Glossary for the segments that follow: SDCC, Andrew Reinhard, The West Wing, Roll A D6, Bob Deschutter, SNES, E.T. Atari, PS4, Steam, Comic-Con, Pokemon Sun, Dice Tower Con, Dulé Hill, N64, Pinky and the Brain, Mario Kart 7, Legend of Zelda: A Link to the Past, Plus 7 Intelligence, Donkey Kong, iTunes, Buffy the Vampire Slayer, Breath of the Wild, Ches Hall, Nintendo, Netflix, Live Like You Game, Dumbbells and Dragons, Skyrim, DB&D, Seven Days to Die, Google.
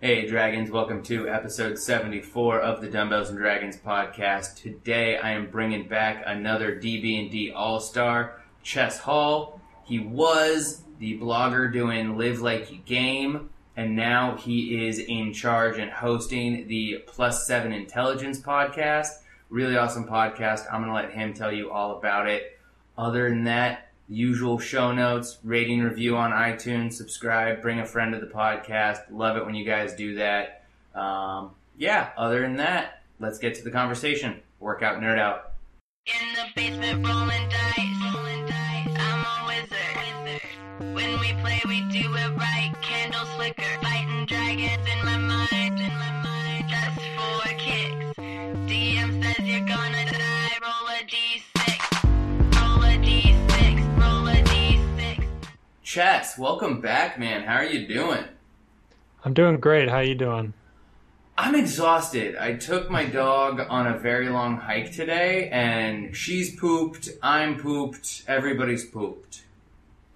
Hey Dragons, welcome to episode 74 of the Dumbbells and Dragons podcast. Today I am bringing back another DB&D All-Star, Ches Hall. He was the blogger doing Live Like You Game, and now he is in charge and hosting the Plus 7 Intelligence podcast. Really awesome podcast. I'm going to let him tell you all about it. Other than that, usual show notes, rating, review on iTunes, subscribe, bring a friend to the podcast. Love it when you guys do that. Other than that, let's get to the conversation. Work out, nerd out. In the basement rolling dice, I'm a wizard. When we play, we do it right. Candles flicker, fighting dragons in my mind, just for kicks. DM says you're gonna die, roll a D6. Ches, welcome back, man. How are you doing? I'm doing great. How are you doing? I'm exhausted. I took my dog on a very long hike today, and she's pooped, I'm pooped, everybody's pooped.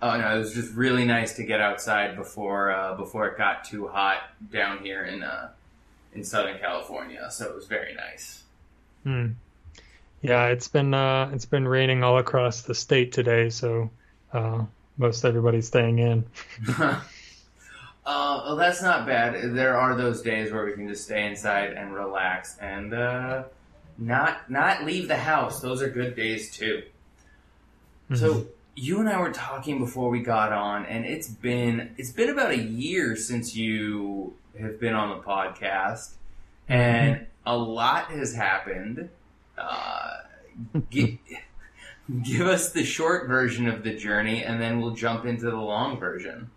Oh, no, it was just really nice to get outside before it got too hot down here in Southern California, so it was very nice. Yeah, it's been raining all across the state today, so... most everybody's staying in. Well, that's not bad. There are those days where we can just stay inside and relax and not leave the house. Those are good days, too. Mm-hmm. So you and I were talking before we got on, and it's been about a year since you have been on the podcast, and a lot has happened. Give us the short version of the journey, and then we'll jump into the long version.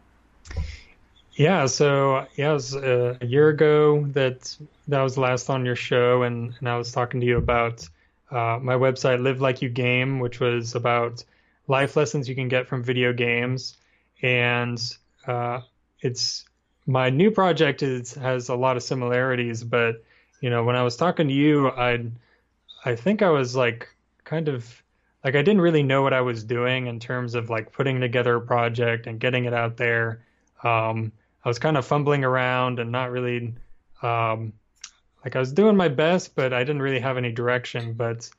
Yeah, so it was a year ago that was last on your show, and I was talking to you about my website, Live Like You Game, which was about life lessons you can get from video games. And it's my new project has a lot of similarities, but you know, when I was talking to you, I think I was like kind of... Like I didn't really know what I was doing in terms of like putting together a project and getting it out there. I was kind of fumbling around and not really I was doing my best, but I didn't really have any direction. But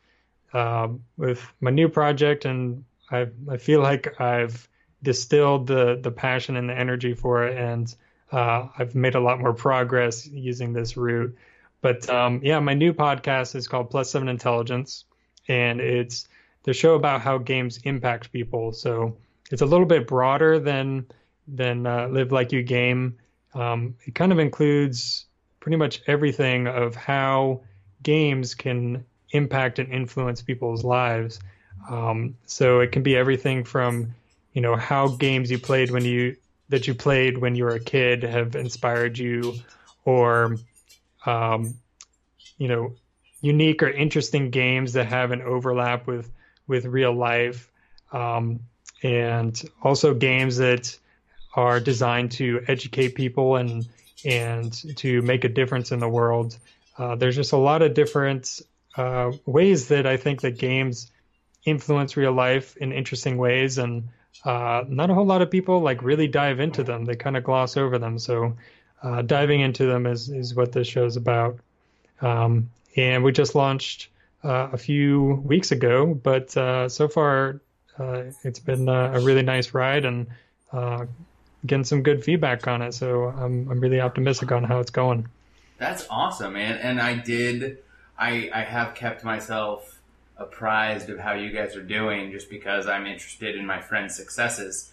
with my new project, and I feel like I've distilled the passion and the energy for it, and I've made a lot more progress using this route. But my new podcast is called Plus 7 Intelligence, and it's the show about how games impact people. So it's a little bit broader than Live Like You Game. It kind of includes pretty much everything of how games can impact and influence people's lives. So it can be everything from, you know, how games you played when you were a kid have inspired you, or you know, unique or interesting games that have an overlap with real life, and also games that are designed to educate people and to make a difference in the world. There's just a lot of different ways that I think that games influence real life in interesting ways, and not a whole lot of people like really dive into them. They kind of gloss over them. So diving into them is what this show's about. And we just launched a few weeks ago, but so far it's been a really nice ride, and getting some good feedback on it. So I'm really optimistic on how it's going. That's awesome, man. And I have kept myself apprised of how you guys are doing, just because I'm interested in my friends' successes.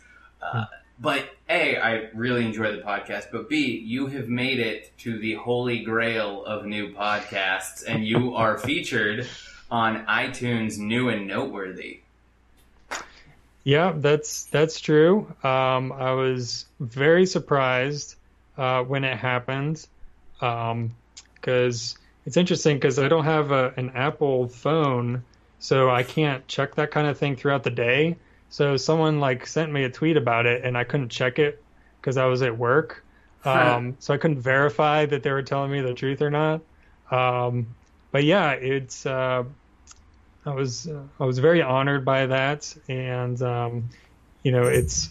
But A, I really enjoy the podcast, but B, you have made it to the holy grail of new podcasts, and you are featured on iTunes New and Noteworthy. Yeah, that's true. I was very surprised when it happened, because it's interesting because I don't have an Apple phone, so I can't check that kind of thing throughout the day. So someone like sent me a tweet about it, and I couldn't check it because I was at work. So I couldn't verify that they were telling me the truth or not. But yeah, it's I was very honored by that, and you know, it's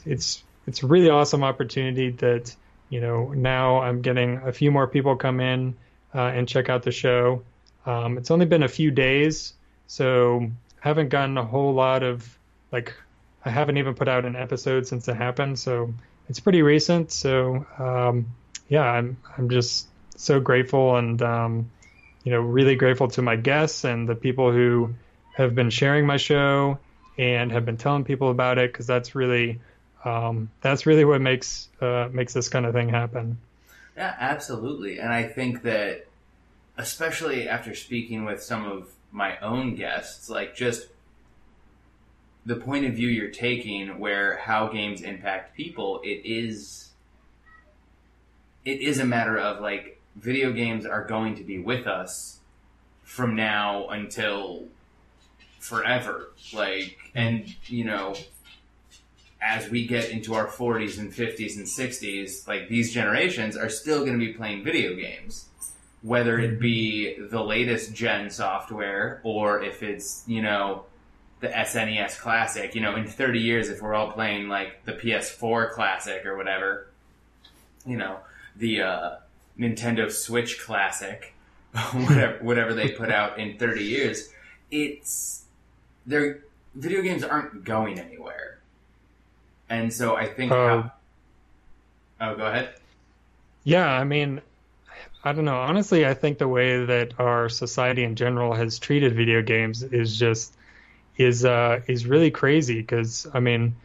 a really awesome opportunity that you know, now I'm getting a few more people come in and check out the show. It's only been a few days, so haven't gotten a whole lot of, like, I haven't even put out an episode since it happened, so it's pretty recent. So yeah, I'm just so grateful, and you know, really grateful to my guests and the people who have been sharing my show and have been telling people about it, because that's really what makes this kind of thing happen. Yeah, absolutely. And I think that, especially after speaking with some of my own guests, like, just the point of view you're taking, where how games impact people, it is a matter of, like, video games are going to be with us from now until forever. Like, and, you know, as we get into our 40s and 50s and 60s, like, these generations are still going to be playing video games, whether it be the latest gen software or if it's, you know, the SNES Classic. You know, in 30 years, if we're all playing, like, the PS4 Classic or whatever, you know, the Nintendo Switch Classic, whatever they put out in 30 years, their video games aren't going anywhere. And so I think... Oh, go ahead. Yeah, I mean, I don't know. Honestly, I think the way that our society in general has treated video games is really crazy, because, I mean,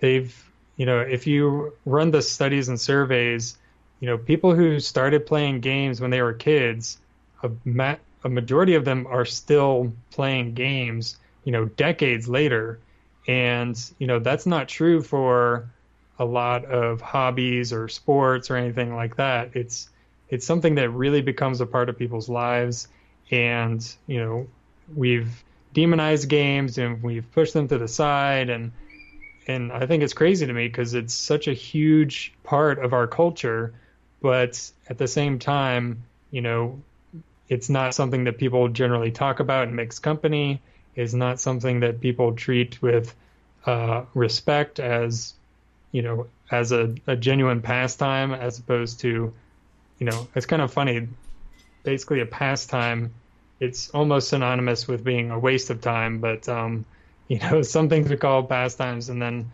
they've... You know, if you run the studies and surveys, you know, people who started playing games when they were kids, a majority of them are still playing games, you know, decades later. And, you know, that's not true for a lot of hobbies or sports or anything like that. It's something that really becomes a part of people's lives. And, you know, we've demonized games and we've pushed them to the side, and I think it's crazy to me, because it's such a huge part of our culture, but at the same time, you know, it's not something that people generally talk about and makes company. It's not something that people treat with respect as, you know, as a genuine pastime, as opposed to, you know, it's kind of funny. Basically, a pastime, it's almost synonymous with being a waste of time, but... You know, some things we call pastimes, and then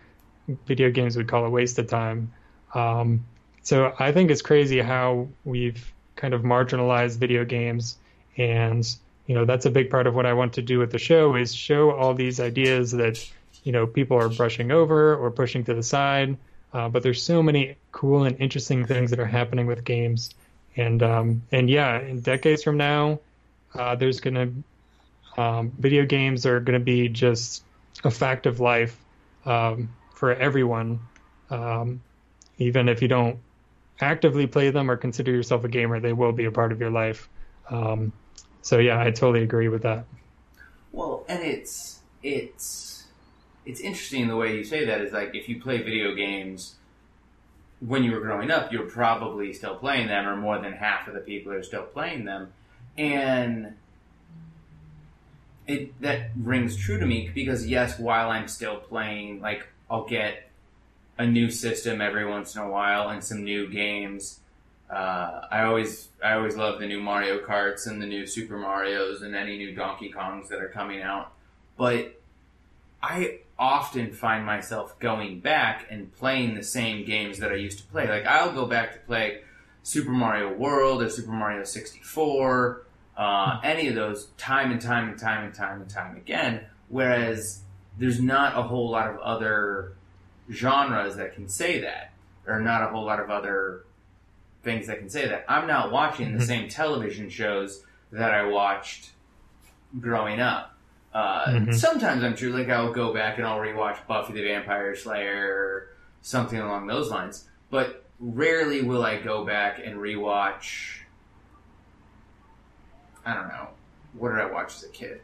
video games we call a waste of time. So I think it's crazy how we've kind of marginalized video games. And, you know, that's a big part of what I want to do with the show, is show all these ideas that, you know, people are brushing over or pushing to the side. But there's so many cool and interesting things that are happening with games. And yeah, in decades from now, there's going to... video games are going to be just a fact of life for everyone, even if you don't actively play them or consider yourself a gamer. They will be a part of your life. So yeah, I totally agree with that. Well, and it's interesting the way you say that, is like, if you play video games when you were growing up, you're probably still playing them, or more than half of the people are still playing them. And that rings true to me, because yes, while I'm still playing, like, I'll get a new system every once in a while and some new games. I always love the new Mario Karts and the new Super Marios and any new Donkey Kongs that are coming out. But I often find myself going back and playing the same games that I used to play. Like, I'll go back to play Super Mario World or Super Mario 64, any of those, time and time again, whereas there's not a whole lot of other genres that can say that, or not a whole lot of other things that can say that. I'm not watching the same television shows that I watched growing up. Sometimes I'm true, like, I'll go back and I'll rewatch Buffy the Vampire Slayer or something along those lines, but rarely will I go back and rewatch... I don't know. What did I watch as a kid?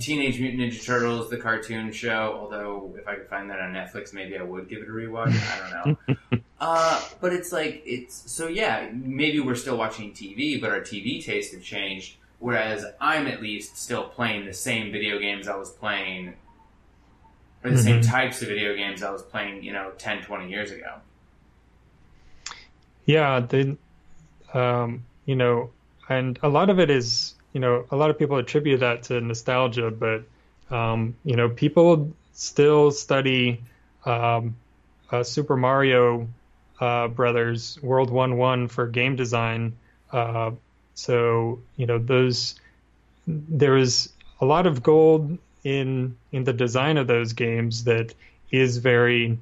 Teenage Mutant Ninja Turtles, the cartoon show. Although, if I could find that on Netflix, maybe I would give it a rewatch. I don't know. But it's like, it's... So, yeah, maybe we're still watching TV, but our TV tastes have changed, whereas I'm at least still playing the same video games I was playing, or the same types of video games I was playing, you know, 10, 20 years ago. Yeah, you know, and a lot of it is, you know, a lot of people attribute that to nostalgia, but, you know, people still study Super Mario Brothers World 1-1 for game design. So, you know, there is a lot of gold in the design of those games that is very,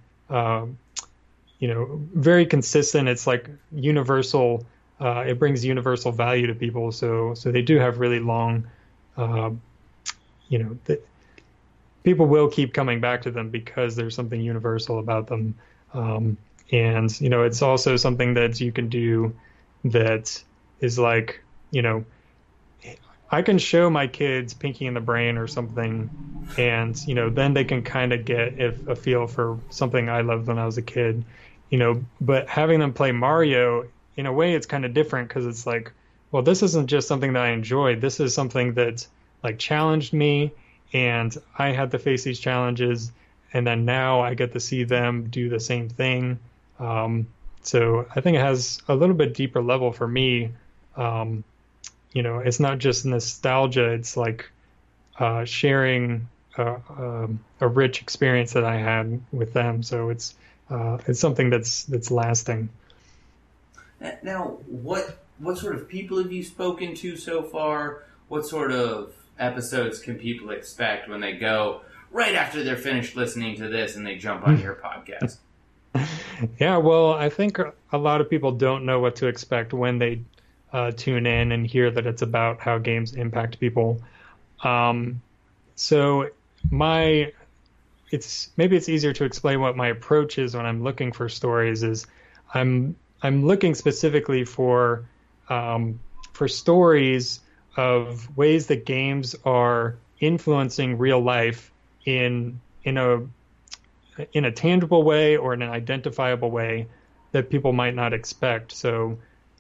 you know, very consistent. It's like universal. It brings universal value to people. So they do have really long, you know, people will keep coming back to them because there's something universal about them. And, you know, it's also something that you can do that is like, you know, I can show my kids Pinky and the Brain or something, and, you know, then they can kind of get a feel for something I loved when I was a kid, you know. But having them play Mario, in a way, it's kind of different, because it's like, well, this isn't just something that I enjoyed. This is something that, like, challenged me, and I had to face these challenges, and then now I get to see them do the same thing. So I think it has a little bit deeper level for me. You know, it's not just nostalgia. It's like sharing a rich experience that I had with them. So it's something that's lasting. Now, what sort of people have you spoken to so far? What sort of episodes can people expect when they go right after they're finished listening to this and they jump on your podcast? Yeah, well, I think a lot of people don't know what to expect when they tune in and hear that it's about how games impact people. So maybe it's easier to explain what my approach is when I'm looking for stories. Is I'm looking specifically for stories of ways that games are influencing real life in a tangible way or in an identifiable way that people might not expect. So.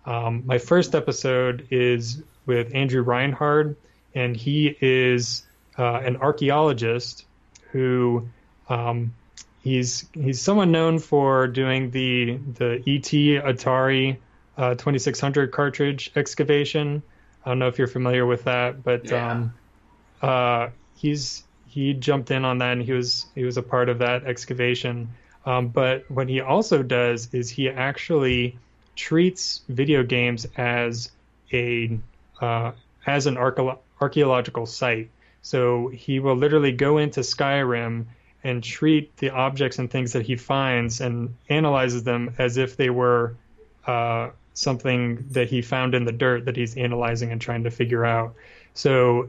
My first episode is with Andrew Reinhard, and he is an archaeologist who he's someone known for doing the E.T. Atari 2600 cartridge excavation. I don't know if you're familiar with that, but yeah. He jumped in on that, and he was a part of that excavation. But what he also does is he actually treats video games as an archaeological site. So he will literally go into Skyrim and treat the objects and things that he finds and analyzes them as if they were something that he found in the dirt that he's analyzing and trying to figure out. So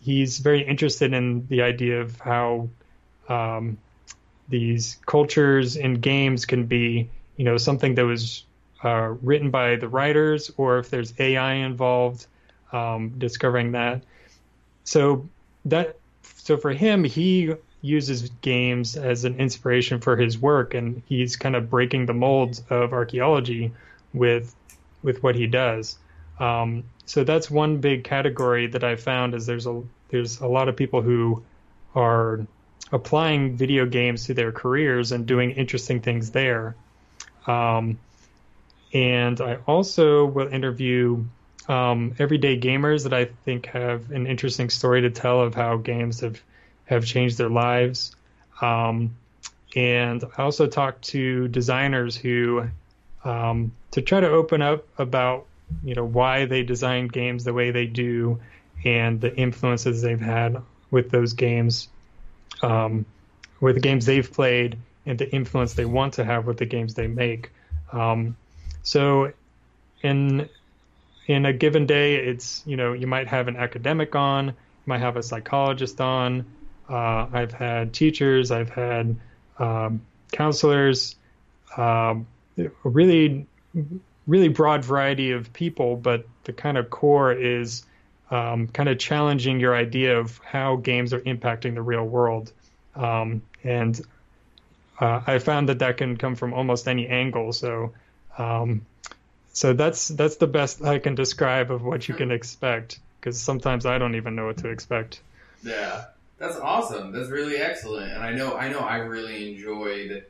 he's very interested in the idea of how these cultures in games can be, you know, something that was written by the writers, or if there's AI involved, discovering that. So for him, he uses games as an inspiration for his work, and he's kind of breaking the molds of archaeology with what he does. So that's one big category that I found is there's a lot of people who are applying video games to their careers and doing interesting things there. And I also will interview everyday gamers that I think have an interesting story to tell of how games have changed their lives. And I also talk to designers who, to try to open up about, you know, why they design games the way they do and the influences they've had with those games, with the games they've played, and the influence they want to have with the games they make. So in a given day, it's, you know, you might have an academic on, you might have a psychologist on. I've had teachers, I've had counselors, a really, really broad variety of people. But the kind of core is kind of challenging your idea of how games are impacting the real world. And I found that can come from almost any angle. So that's the best I can describe of what you can expect, because sometimes I don't even know what to expect. Yeah, that's awesome. That's really excellent. And I know I really enjoyed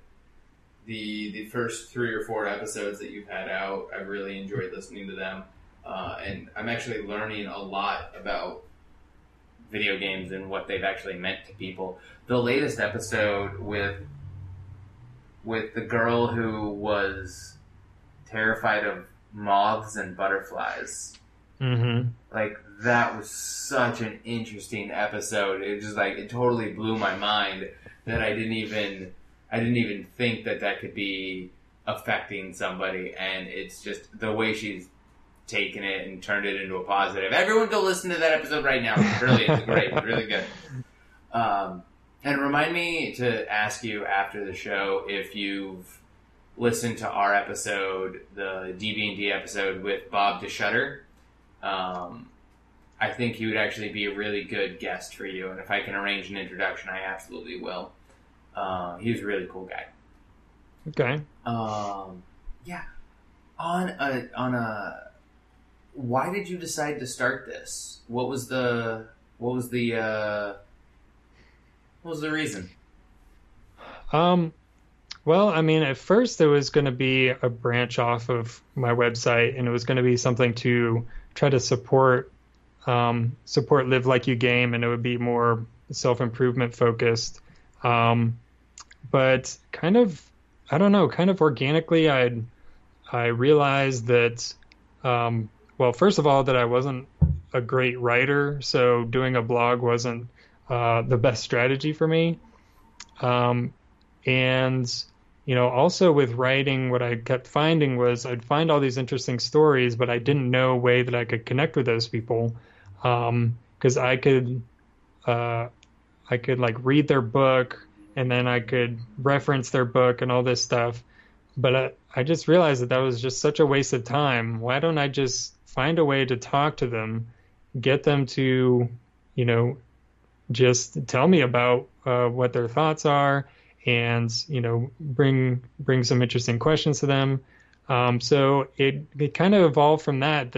the first 3 or 4 episodes that you've had out. I really enjoyed listening to them. And I'm actually learning a lot about video games and what they've actually meant to people. The latest episode with the girl who was terrified of moths and butterflies. Mm-hmm. Like, that was such an interesting episode. It just, like, it totally blew my mind that I didn't even think that could be affecting somebody. And it's just the way she's taken it and turned it into a positive. Everyone go listen to that episode right now. It's brilliant. It's great. It's really good. And remind me to ask you after the show if you've listened to our episode, the DB&D episode with Bob Deschutter. I think he would actually be a really good guest for you. And if I can arrange an introduction, I absolutely will. He was a really cool guy. Okay. Yeah. Why did you decide to start this? What was the reason? Well, I mean, at first there was going to be a branch off of my website, and it was going to be something to try to support Live Like You Game, and it would be more self-improvement focused. But kind of, I don't know, kind of organically, I realized that, well, first of all, that I wasn't a great writer, so doing a blog wasn't the best strategy for me. And, you know, also with writing, what I kept finding was I'd find all these interesting stories, but I didn't know a way that I could connect with those people, because I could like read their book, and then I could reference their book and all this stuff. But I just realized that was just such a waste of time. Why don't I just find a way to talk to them, get them to, you know, just tell me about what their thoughts are, and, you know, bring some interesting questions to them. So it kind of evolved from that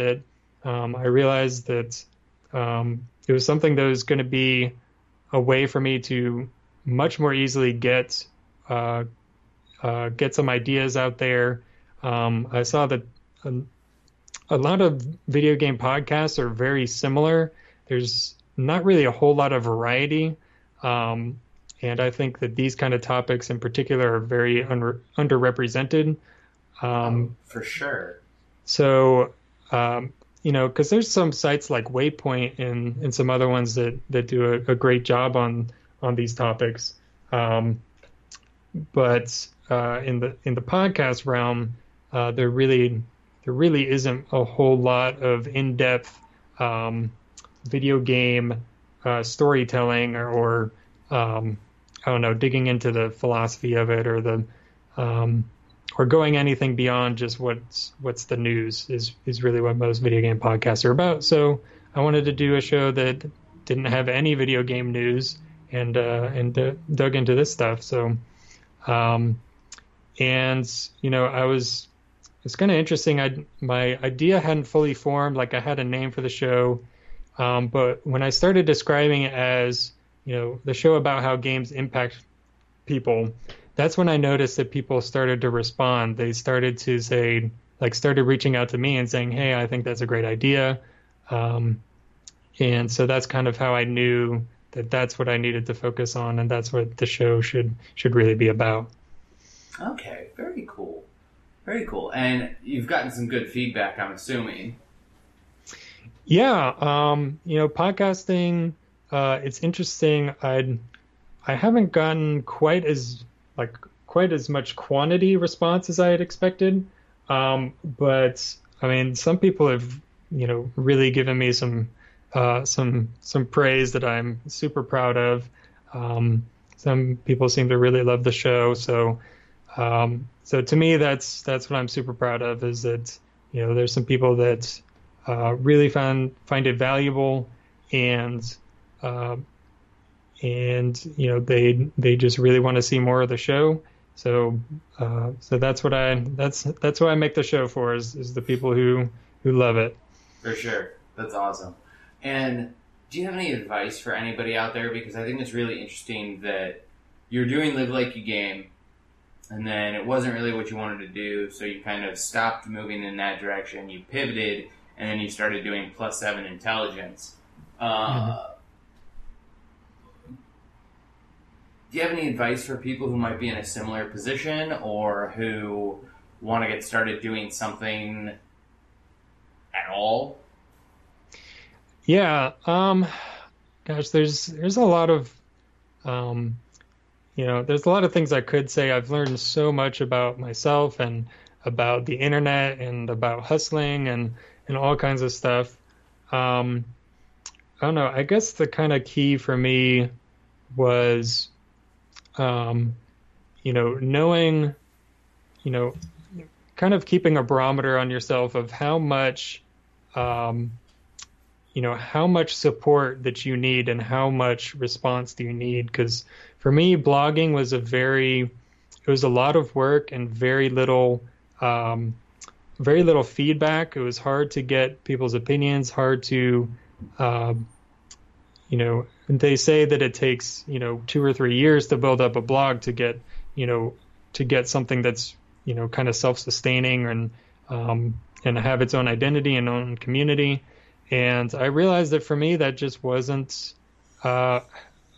I realized that it was something that was going to be a way for me to much more easily get some ideas out there. I saw that a lot of video game podcasts are very similar. There's not really a whole lot of variety. And I think that these kind of topics in particular are very underrepresented. For sure. So, you know, because there's some sites like Waypoint and some other ones that do a great job on these topics. But in the podcast realm, there really isn't a whole lot of in-depth video game storytelling or I don't know, digging into the philosophy of it or the or going anything beyond just what's the news is really what most video game podcasts are about. So I wanted to do a show that didn't have any video game news and dug into this stuff. So. And, you know, it's kind of interesting. My idea hadn't fully formed. Like, I had a name for the show. But when I started describing it as, you know, the show about how games impact people, that's when I noticed that people started to respond. They started to say, like, started reaching out to me and saying, hey, I think that's a great idea. And so that's kind of how I knew that's what I needed to focus on, and that's what the show should really be about. Okay, very cool. Very cool. And you've gotten some good feedback, I'm assuming. Yeah. You know, podcasting, it's interesting. I haven't gotten quite as much quantity response as I had expected. But I mean, some people have, you know, really given me some praise that I'm super proud of. Some people seem to really love the show, so to me that's what I'm super proud of, is that, you know, there's some people that really find it valuable, and you know, they just really want to see more of the show. So that's what I make the show for, is the people who love it. For sure. That's awesome. And do you have any advice for anybody out there? Because I think it's really interesting that you're doing Live Like You Game. and then it wasn't really what you wanted to do, so you kind of stopped moving in that direction, you pivoted, and then you started doing Plus 7 Intelligence. Do you have any advice for people who might be in a similar position or who want to get started doing something at all? Yeah. Gosh, there's a lot of, there's a lot of things I could say. I've learned so much about myself and about the internet and about hustling and all kinds of stuff. I don't know. I guess the kind of key for me was, knowing, kind of keeping a barometer on yourself of how much support that you need and how much response do you need. Because for me, blogging was it was a lot of work and very little feedback. It was hard to get people's opinions, hard to, they say that it takes, 2 or 3 years to build up a blog to get, something that's, kind of self-sustaining and have its own identity and own community. And I realized that for me, that just wasn't, since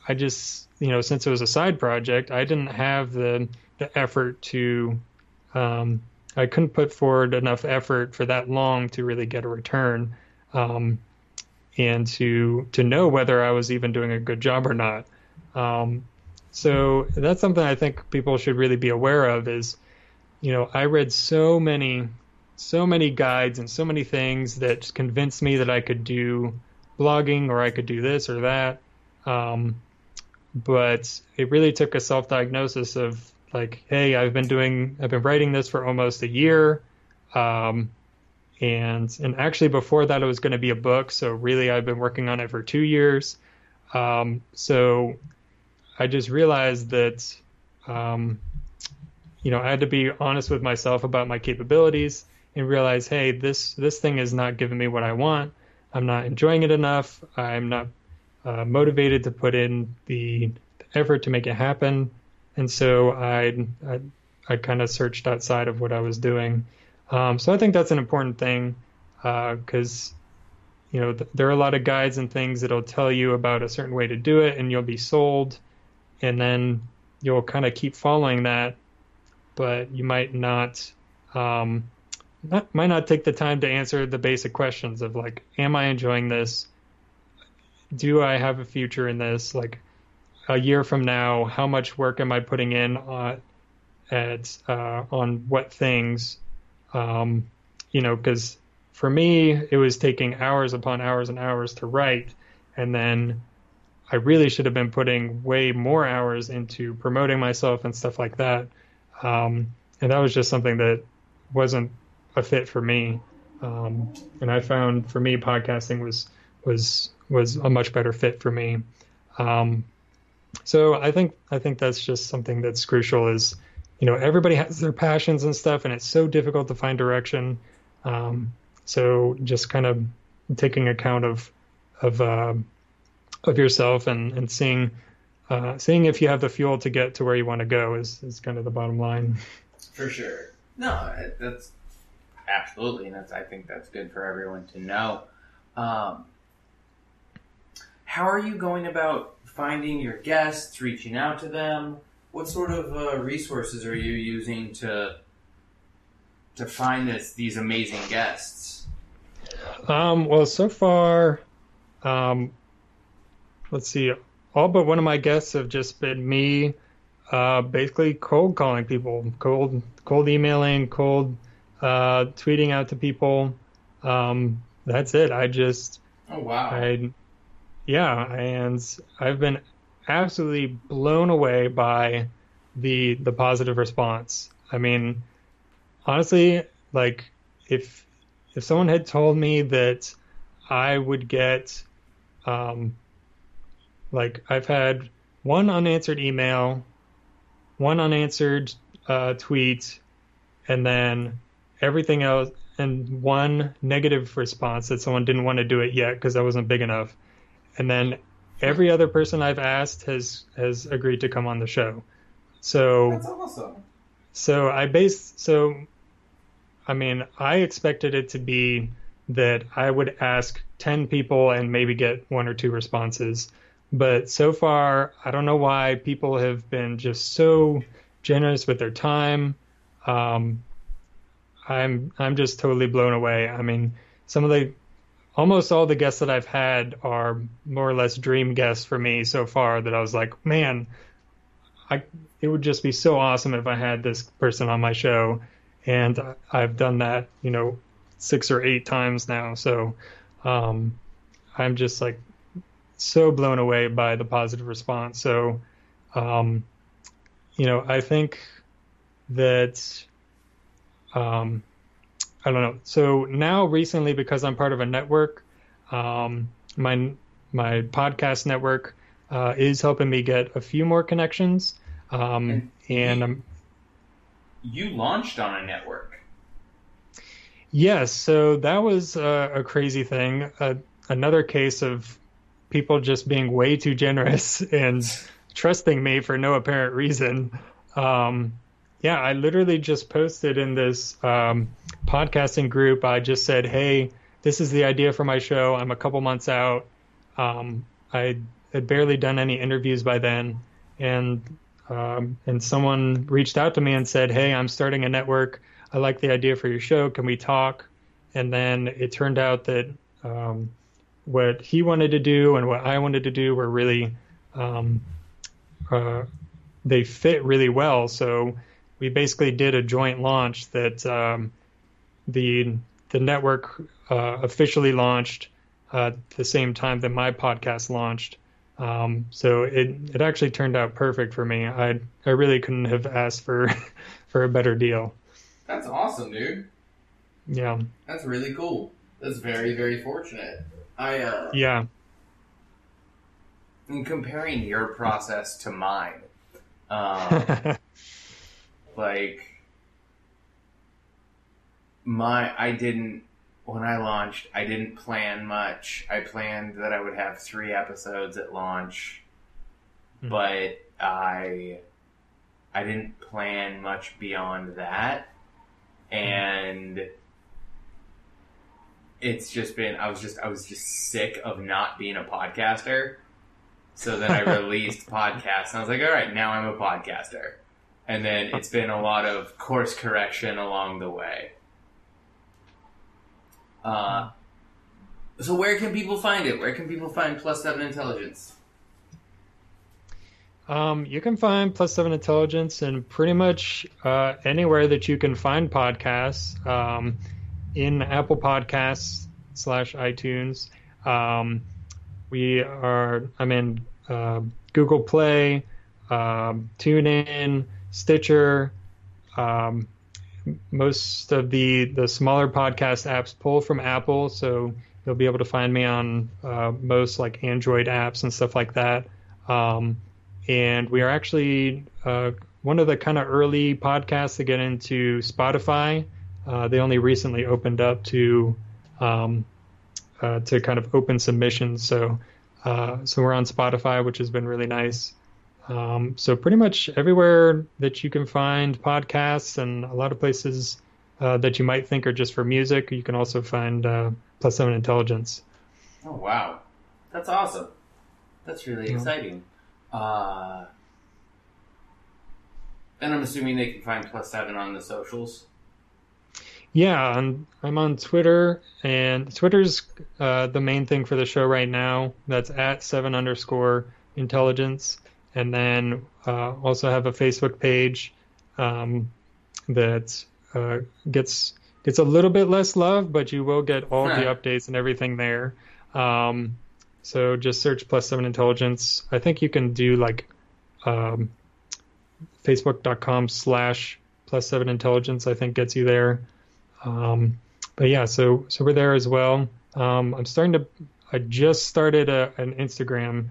it was a side project, I didn't have the effort to, I couldn't put forward enough effort for that long to really get a return, and to know whether I was even doing a good job or not. So that's something I think people should really be aware of is, I read so many guides and so many things that convinced me that I could do blogging or I could do this or that. But it really took a self-diagnosis of like, hey, I've been writing this for almost a year. And actually before that it was going to be a book. So really I've been working on it for 2 years. So I just realized that, I had to be honest with myself about my capabilities and realize, hey, this thing is not giving me what I want. I'm not enjoying it enough. I'm not motivated to put in the effort to make it happen. And so I kind of searched outside of what I was doing. So I think that's an important thing because, there are a lot of guides and things that'll tell you about a certain way to do it and you'll be sold and then you'll kind of keep following that. But you might not take the time to answer the basic questions of like, am I enjoying this? Do I have a future in this? Like a year from now, how much work am I putting in on what things? Because for me, it was taking hours upon hours and hours to write, and then I really should have been putting way more hours into promoting myself and stuff like that. And that was just something that wasn't a fit for me. And I found for me, podcasting was a much better fit for me. So I think that's just something that's crucial is, everybody has their passions and stuff and it's so difficult to find direction. So just kind of taking account of yourself and seeing if you have the fuel to get to where you want to go is kind of the bottom line. For sure. No, that's absolutely. And I think that's good for everyone to know. How are you going about finding your guests, reaching out to them? What sort of resources are you using to find these amazing guests? Well, so far, let's see. All but one of my guests have just been me basically cold calling people, cold emailing, cold tweeting out to people. That's it. Oh, wow. And I've been absolutely blown away by the positive response. I mean, honestly, like if someone had told me that I would get I've had one unanswered email, one unanswered tweet, and then everything else, and one negative response that someone didn't want to do it yet because I wasn't big enough. And then every other person I've asked has agreed to come on the show. So that's awesome. So I expected it to be that I would ask 10 people and maybe get one or two responses. But so far, I don't know why people have been just so generous with their time. I'm just totally blown away. I mean, almost all the guests that I've had are more or less dream guests for me so far, that I was like, man, it would just be so awesome if I had this person on my show. And I've done that, 6 or 8 times now. So I'm just like so blown away by the positive response. So, I think that, I don't know. So now recently, because I'm part of a network, my podcast network is helping me get a few more connections. You launched on a network. Yes. So that was a crazy thing. Another case of people just being way too generous and trusting me for no apparent reason. I literally just posted in this podcasting group. I just said, hey, this is the idea for my show. I'm a couple months out. I had barely done any interviews by then. And someone reached out to me and said, hey, I'm starting a network. I like the idea for your show. Can we talk? And then it turned out that what he wanted to do and what I wanted to do were really, they fit really well. So we basically did a joint launch that the network officially launched at the same time that my podcast launched. So it actually turned out perfect for me. I really couldn't have asked for a better deal. That's awesome, dude. Yeah. That's really cool. That's very, very fortunate. In comparing your process to mine, when I launched, I didn't plan much. I planned that I would have 3 episodes at launch, but I didn't plan much beyond that. And it's just been, I was just sick of not being a podcaster. So then I released podcasts and I was like, all right, now I'm a podcaster. And then it's been a lot of course correction along the way. So where can people find it? Where can people find Plus 7 Intelligence? You can find Plus 7 Intelligence in pretty much anywhere that you can find podcasts, in Apple Podcasts /iTunes. We are, I'm in Google Play, TuneIn, Stitcher, most of the smaller podcast apps pull from Apple, so you'll be able to find me on most like Android apps and stuff like that. And we are actually one of the kind of early podcasts to get into Spotify. They only recently opened up to kind of open submissions. So we're on Spotify, which has been really nice. So pretty much everywhere that you can find podcasts, and a lot of places that you might think are just for music, you can also find Plus 7 Intelligence. Oh, wow. That's awesome. That's really exciting. And I'm assuming they can find Plus 7 on the socials. Yeah, I'm on Twitter, and Twitter's the main thing for the show right now. That's at 7_intelligence. And then also have a Facebook page that gets a little bit less love, but you will get all the updates and everything there. So just search Plus 7 Intelligence. I think you can do like facebook.com/Plus7Intelligence, I think gets you there. But yeah, so we're there as well. I just started an Instagram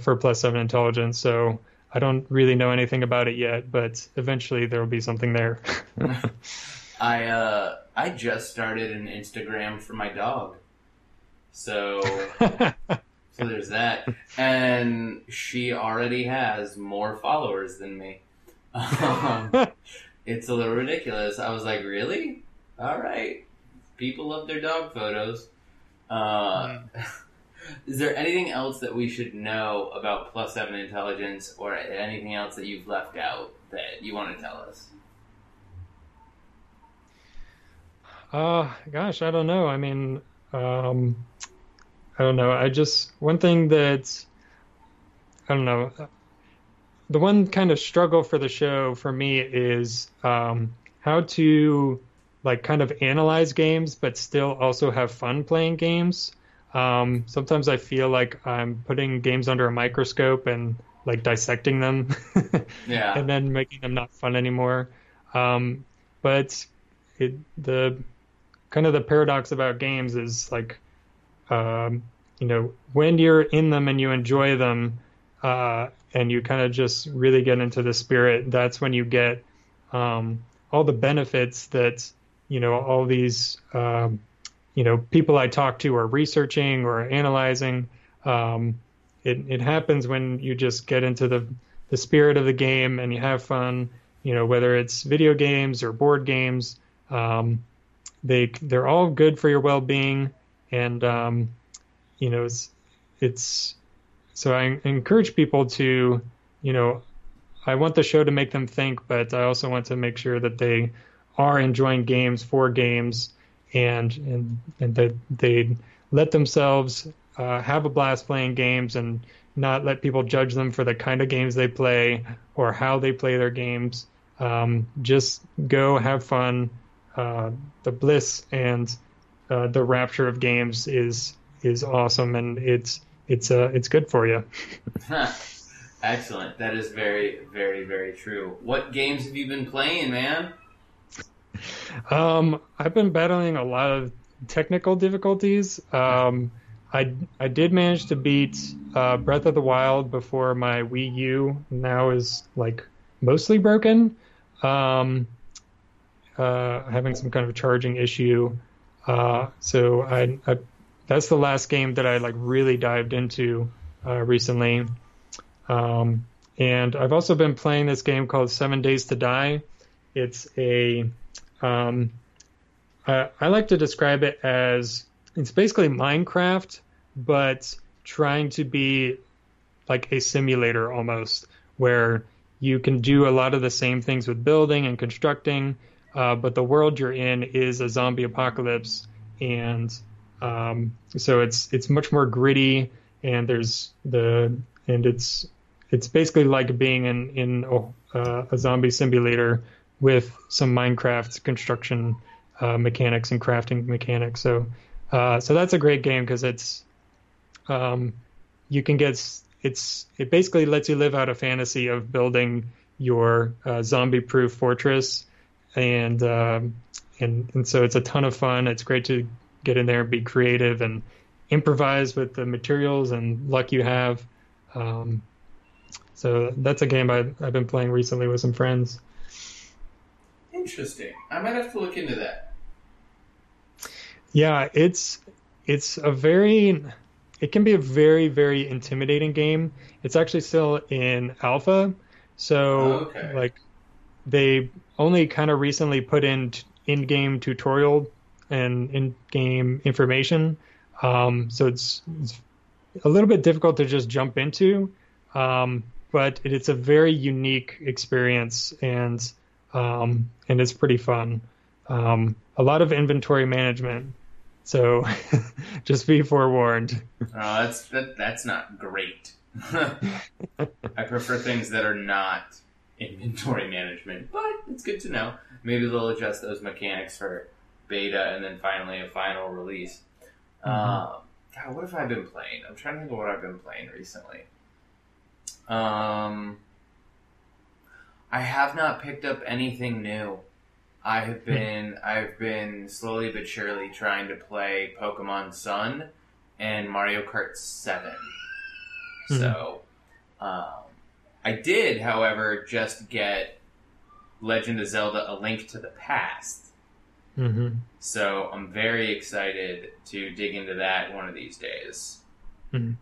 for Plus 7 Intelligence, so I don't really know anything about it yet, but eventually there will be something there. I just started an Instagram for my dog, so there's that, and she already has more followers than me. it's a little ridiculous. I was like, really? All right. People love their dog photos. Is there anything else that we should know about Plus 7 Intelligence, or anything else that you've left out that you want to tell us? Gosh, I don't know. I mean, I don't know. I just, one thing that, I don't know, the one kind of struggle for the show for me is how to, like, kind of analyze games, but still also have fun playing games. Sometimes I feel like I'm putting games under a microscope and, like, dissecting them yeah. and then making them not fun anymore. But the kind of the paradox about games is, like, you know, when you're in them and you enjoy them and you kind of just really get into the spirit, that's when you get all the benefits that, you know, all these, you know, people I talk to are researching or analyzing. It happens when you just get into the spirit of the game and you have fun, you know, whether it's video games or board games. They're all good for your well-being. And, you know, so I encourage people to, you know, I want the show to make them think, but I also want to make sure that they are enjoying games for games, and that they let themselves have a blast playing games and not let people judge them for the kind of games they play or how they play their games. Just go have fun. The bliss and the rapture of games is awesome, and it's good for you. Excellent. That is very, very, very true. What games have you been playing, man? I've been battling a lot of technical difficulties. I did manage to beat Breath of the Wild before my Wii U now is, like, mostly broken. Having some kind of charging issue. So I that's the last game that I, like, really dived into recently. And I've also been playing this game called 7 Days to Die. It's a I like to describe it as, it's basically Minecraft, but trying to be like a simulator almost, where you can do a lot of the same things with building and constructing, but the world you're in is a zombie apocalypse, and so it's much more gritty, and it's basically like being in a zombie simulator with some Minecraft construction mechanics and crafting mechanics. So that's a great game because it's you can get it basically lets you live out a fantasy of building your zombie-proof fortress, and so it's a ton of fun. It's great to get in there and be creative and improvise with the materials and luck you have. So that's a game I've been playing recently with some friends. Interesting. I might have to look into that. Yeah, it can be a very, very intimidating game. It's actually still in alpha, so like they only kind of recently put in in-game tutorial and in-game information, so it's a little bit difficult to just jump into, but it's a very unique experience, and it's pretty fun. A lot of inventory management, so just be forewarned. Oh, that's not great. I prefer things that are not inventory management, but it's good to know. Maybe they'll adjust those mechanics for beta and then finally a final release. God, what have I been playing? I'm trying to think of what I've been playing recently. I have not picked up anything new. I've been slowly but surely trying to play Pokemon Sun and Mario Kart 7. Mm-hmm. So, I did, however, just get Legend of Zelda: A Link to the Past. Mm-hmm. So I'm very excited to dig into that one of these days. Mm-hmm.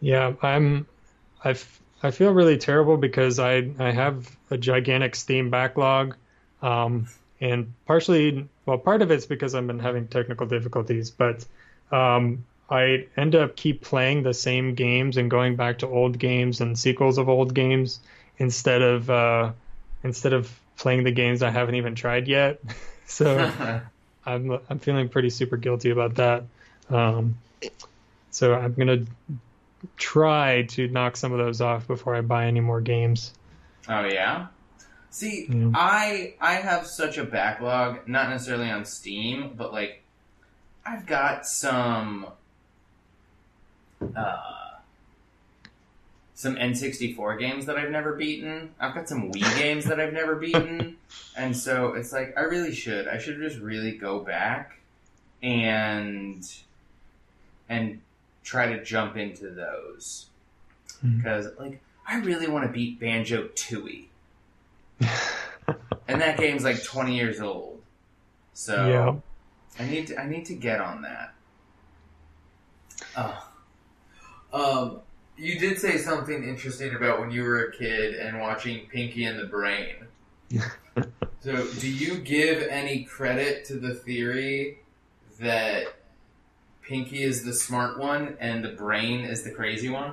Yeah, I've I feel really terrible because I have a gigantic Steam backlog, and partially, well, part of it's because I've been having technical difficulties, but I end up keep playing the same games and going back to old games and sequels of old games instead of playing the games I haven't even tried yet. So I'm feeling pretty super guilty about that. So I'm gonna try to knock some of those off before I buy any more games. Oh yeah. See, yeah. I have such a backlog, not necessarily on Steam, but like I've got some N64 games that I've never beaten. I've got some Wii games that I've never beaten. And so it's like, I really should. I should just really go back and try to jump into those. Because, like, I really want to beat Banjo-Tooie. And that game's like 20 years old. So yeah. I need to get on that. You did say something interesting about when you were a kid and watching Pinky and the Brain. So, do you give any credit to the theory that Pinky is the smart one and the Brain is the crazy one?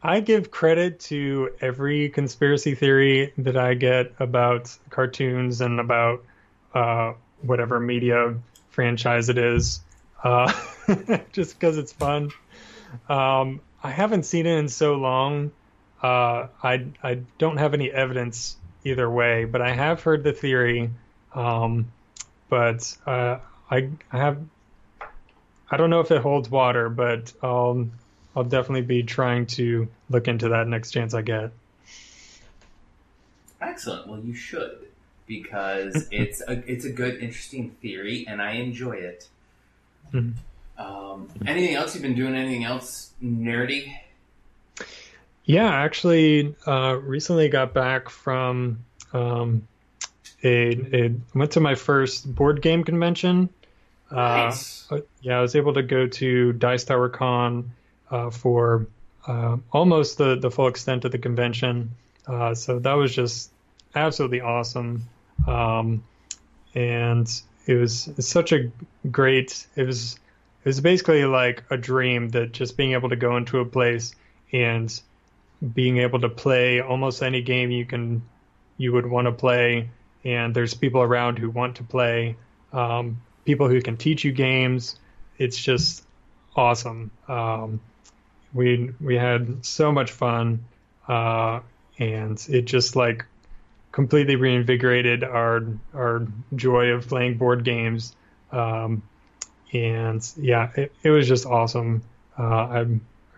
I give credit to every conspiracy theory that I get about cartoons and about whatever media franchise it is. Just because it's fun. I haven't seen it in so long. I don't have any evidence either way, but I have heard the theory. But I don't know if it holds water, but I'll definitely be trying to look into that next chance I get. Excellent. Well, you should, because it's a good, interesting theory, and I enjoy it. Mm-hmm. Anything else you've been doing? Anything else nerdy? Yeah, actually, recently got back from went to my first board game convention. Nice. Yeah, I was able to go to Dice Tower Con for almost the full extent of the convention. So that was just absolutely awesome, and. It was basically like a dream, that just being able to go into a place and being able to play almost any game you would want to play, and there's people around who want to play, people who can teach you games. It's just awesome. We had so much fun, and it just like completely reinvigorated our joy of playing board games, and yeah, it was just awesome. I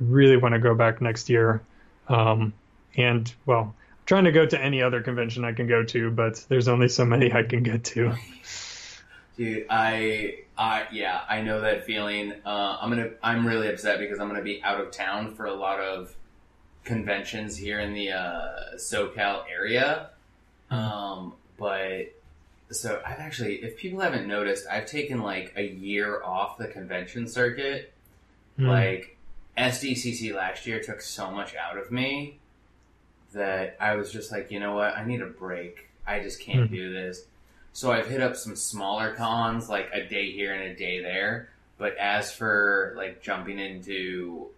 really want to go back next year, and well, I'm trying to go to any other convention I can go to, but there's only so many I can get to. Dude, I know that feeling. I'm really upset because I'm gonna be out of town for a lot of conventions here in the SoCal area. But so I've actually, if people haven't noticed, I've taken like a year off the convention circuit. Like SDCC last year took so much out of me that I was just like, you know what? I need a break. I just can't do this. So I've hit up some smaller cons, like a day here and a day there. But as for like jumping into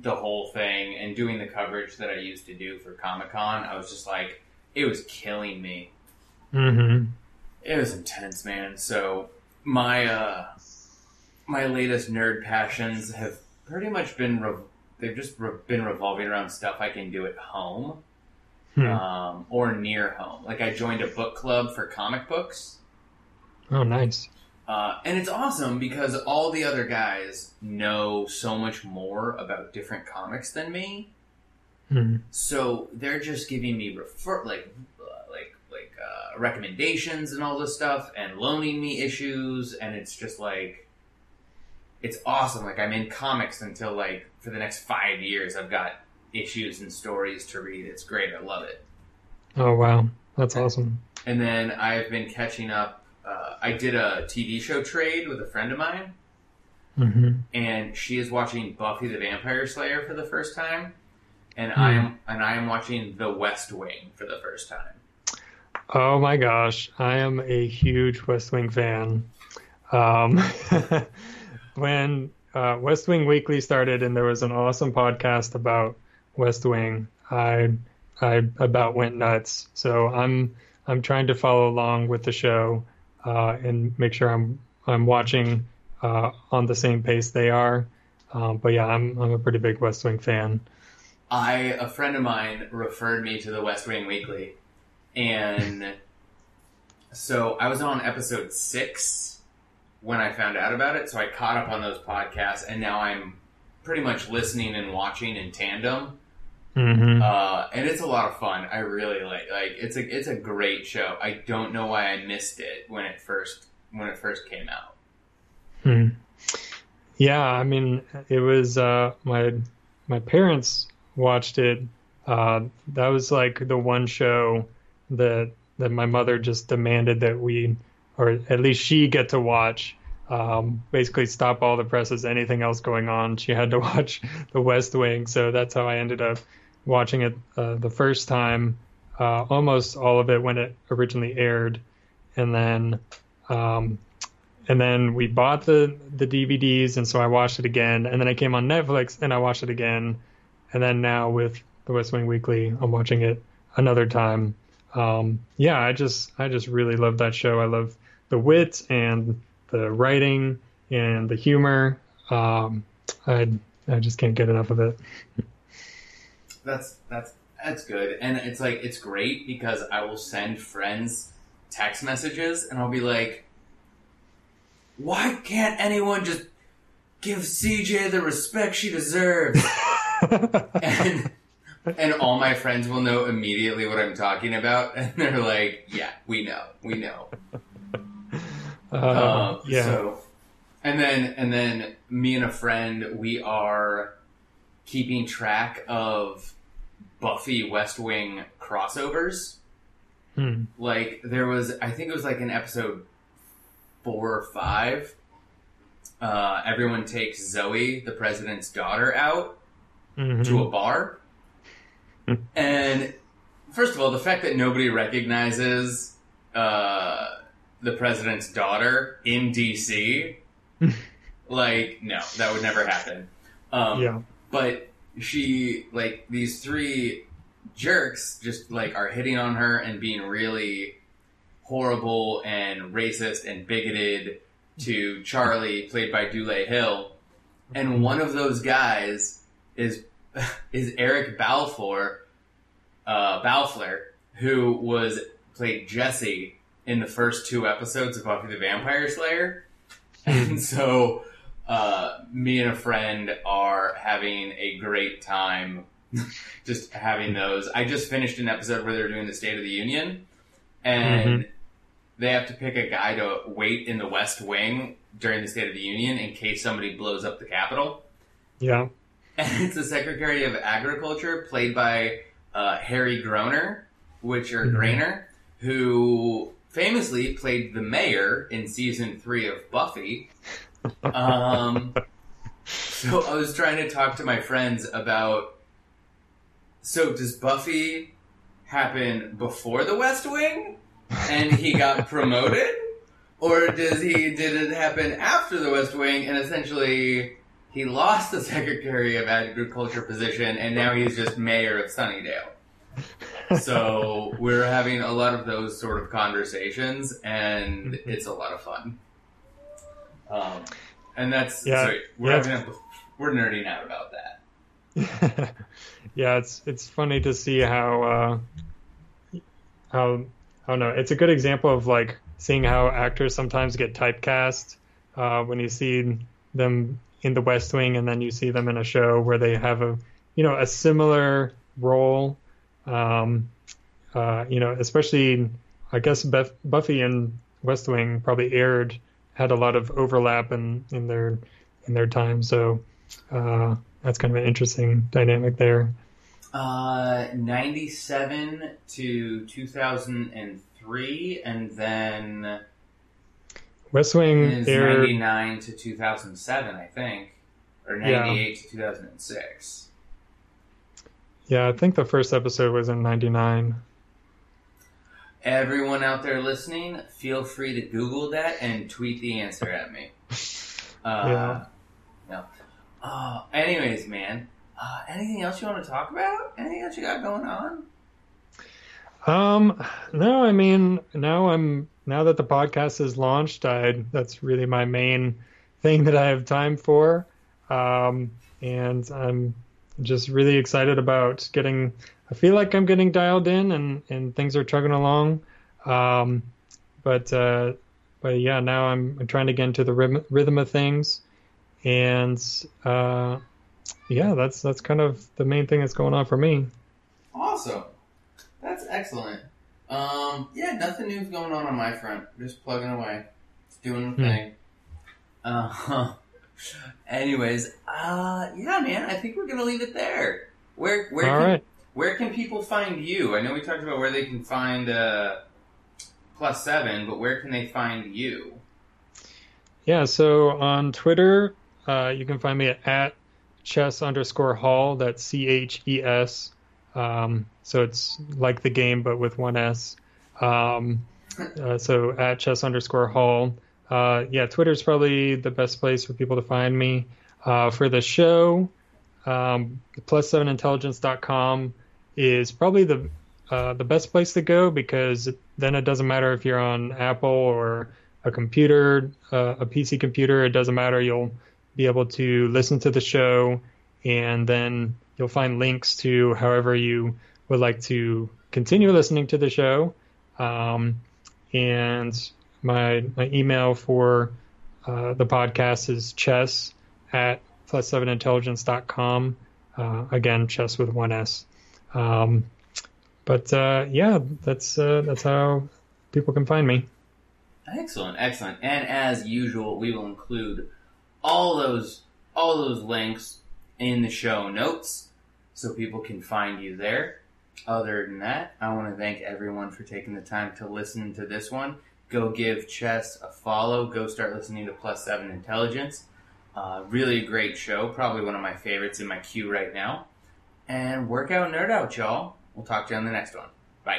the whole thing and doing the coverage that I used to do for Comic-Con, I was just like, it was killing me. Mm-hmm. It was intense, man. So my latest nerd passions have pretty much been been revolving around stuff I can do at home, or near home. Like I joined a book club for comic books. Oh, nice. And it's awesome because all the other guys know so much more about different comics than me. So they're just giving me recommendations and all this stuff, and loaning me issues, and it's just like, it's awesome. Like I'm in comics until like for the next 5 years, I've got issues and stories to read. It's great. I love it. Oh wow, that's awesome. And then I've been catching up. I did a TV show trade with a friend of mine, Mm-hmm. And she is watching Buffy the Vampire Slayer for the first time, and I am watching The West Wing for the first time. Oh my gosh, I am a huge West Wing fan. When West Wing Weekly started, and there was an awesome podcast about West Wing, I about went nuts. So I'm trying to follow along with the show and make sure I'm watching on the same pace they are. But yeah, I'm a pretty big West Wing fan. A friend of mine referred me to the West Wing Weekly, and so I was on episode 6 when I found out about it. So I caught up on those podcasts, and now I'm pretty much listening and watching in tandem. Mm-hmm. And it's a lot of fun. I really like it's a great show. I don't know why I missed it when it first came out. Hmm. Yeah, I mean, it was my parents watched it. That was like the one show that my mother just demanded that we, or at least she, get to watch. Basically stop all the presses, anything else going on. She had to watch The West Wing, so that's how I ended up watching it the first time, almost all of it when it originally aired, and then we bought the DVDs, and so I watched it again, and then I came on Netflix and I watched it again, and then now with The West Wing Weekly, I'm watching it another time. Yeah, I just really love that show. I love the wit and the writing and the humor. I just can't get enough of it. That's good. And it's like, it's great because I will send friends text messages and I'll be like, why can't anyone just give CJ the respect she deserves? And all my friends will know immediately what I'm talking about. And they're like, yeah, we know. Yeah. So, and then me and a friend, we are keeping track of Buffy West Wing crossovers. Hmm. Like there was, I think it was like in episode 4 or 5, everyone takes Zoe, the president's daughter, out to a bar. And first of all, the fact that nobody recognizes, the president's daughter in DC, like, no, that would never happen. Yeah. But she, like, these 3 jerks just, like, are hitting on her and being really horrible and racist and bigoted to Charlie, played by Dulé Hill. And one of those guys is Eric Balfour, who was played Jesse in the first 2 episodes of Buffy the Vampire Slayer. And so me and a friend are having a great time just having those. I just finished an episode where they're doing the State of the Union, and they have to pick a guy to wait in the West Wing during the State of the Union in case somebody blows up the Capitol. Yeah. And it's the Secretary of Agriculture, played by Harry Groner, who famously played the mayor in season 3 of Buffy. So I was trying to talk to my friends about, so does Buffy happen before the West Wing and he got promoted? Or did it happen after the West Wing and essentially he lost the Secretary of Agriculture position and now he's just mayor of Sunnydale? So we're having a lot of those sort of conversations, and it's a lot of fun. And that's we're nerding out about that. Yeah, it's funny to see how I don't know. It's a good example of like seeing how actors sometimes get typecast when you see them in The West Wing, and then you see them in a show where they have a similar role. Especially I guess Buffy and West Wing probably had a lot of overlap in their time, so that's kind of an interesting dynamic there. 97 to 2003, and then West Wing aired 99 to 2007, I think, or 98 to 2006. Yeah, I think the first episode was in 99. Everyone out there listening, feel free to Google that and tweet the answer at me. No. Anyways, man, anything else you want to talk about? Anything else you got going on? No, I mean, now that the podcast is launched, that's really my main thing that I have time for. And I'm just really excited about I feel like I'm getting dialed in and things are chugging along. But yeah, now I'm trying to get into the rhythm of things. And that's kind of the main thing that's going on for me. Awesome. That's excellent. Nothing new is going on my front. Just plugging away. Just doing the thing. Anyways, man, I think we're going to leave it there. Where can people find you? I know we talked about where they can find Plus 7, but where can they find you? Yeah, so on Twitter, you can find me at @Ches_Hall. That's CHES. So it's like the game, but with one S. So at @Ches_Hall. Twitter's probably the best place for people to find me. For the show, plus7intelligence.com is probably the best place to go, because then it doesn't matter if you're on Apple or a computer, a PC computer. It doesn't matter. You'll be able to listen to the show, and then you'll find links to however you would like to continue listening to the show. And my email for the podcast is ches@plus7intelligence.com. Again, Ches with one S. That's how people can find me. Excellent. And as usual, we will include all those links in the show notes, so people can find you there. Other than that, I want to thank everyone for taking the time to listen to this one. Go give Ches a follow. Go start listening to Plus 7 Intelligence. Really a great show. Probably one of my favorites in my queue right now. And work out, nerd out, y'all. We'll talk to you on the next one. Bye.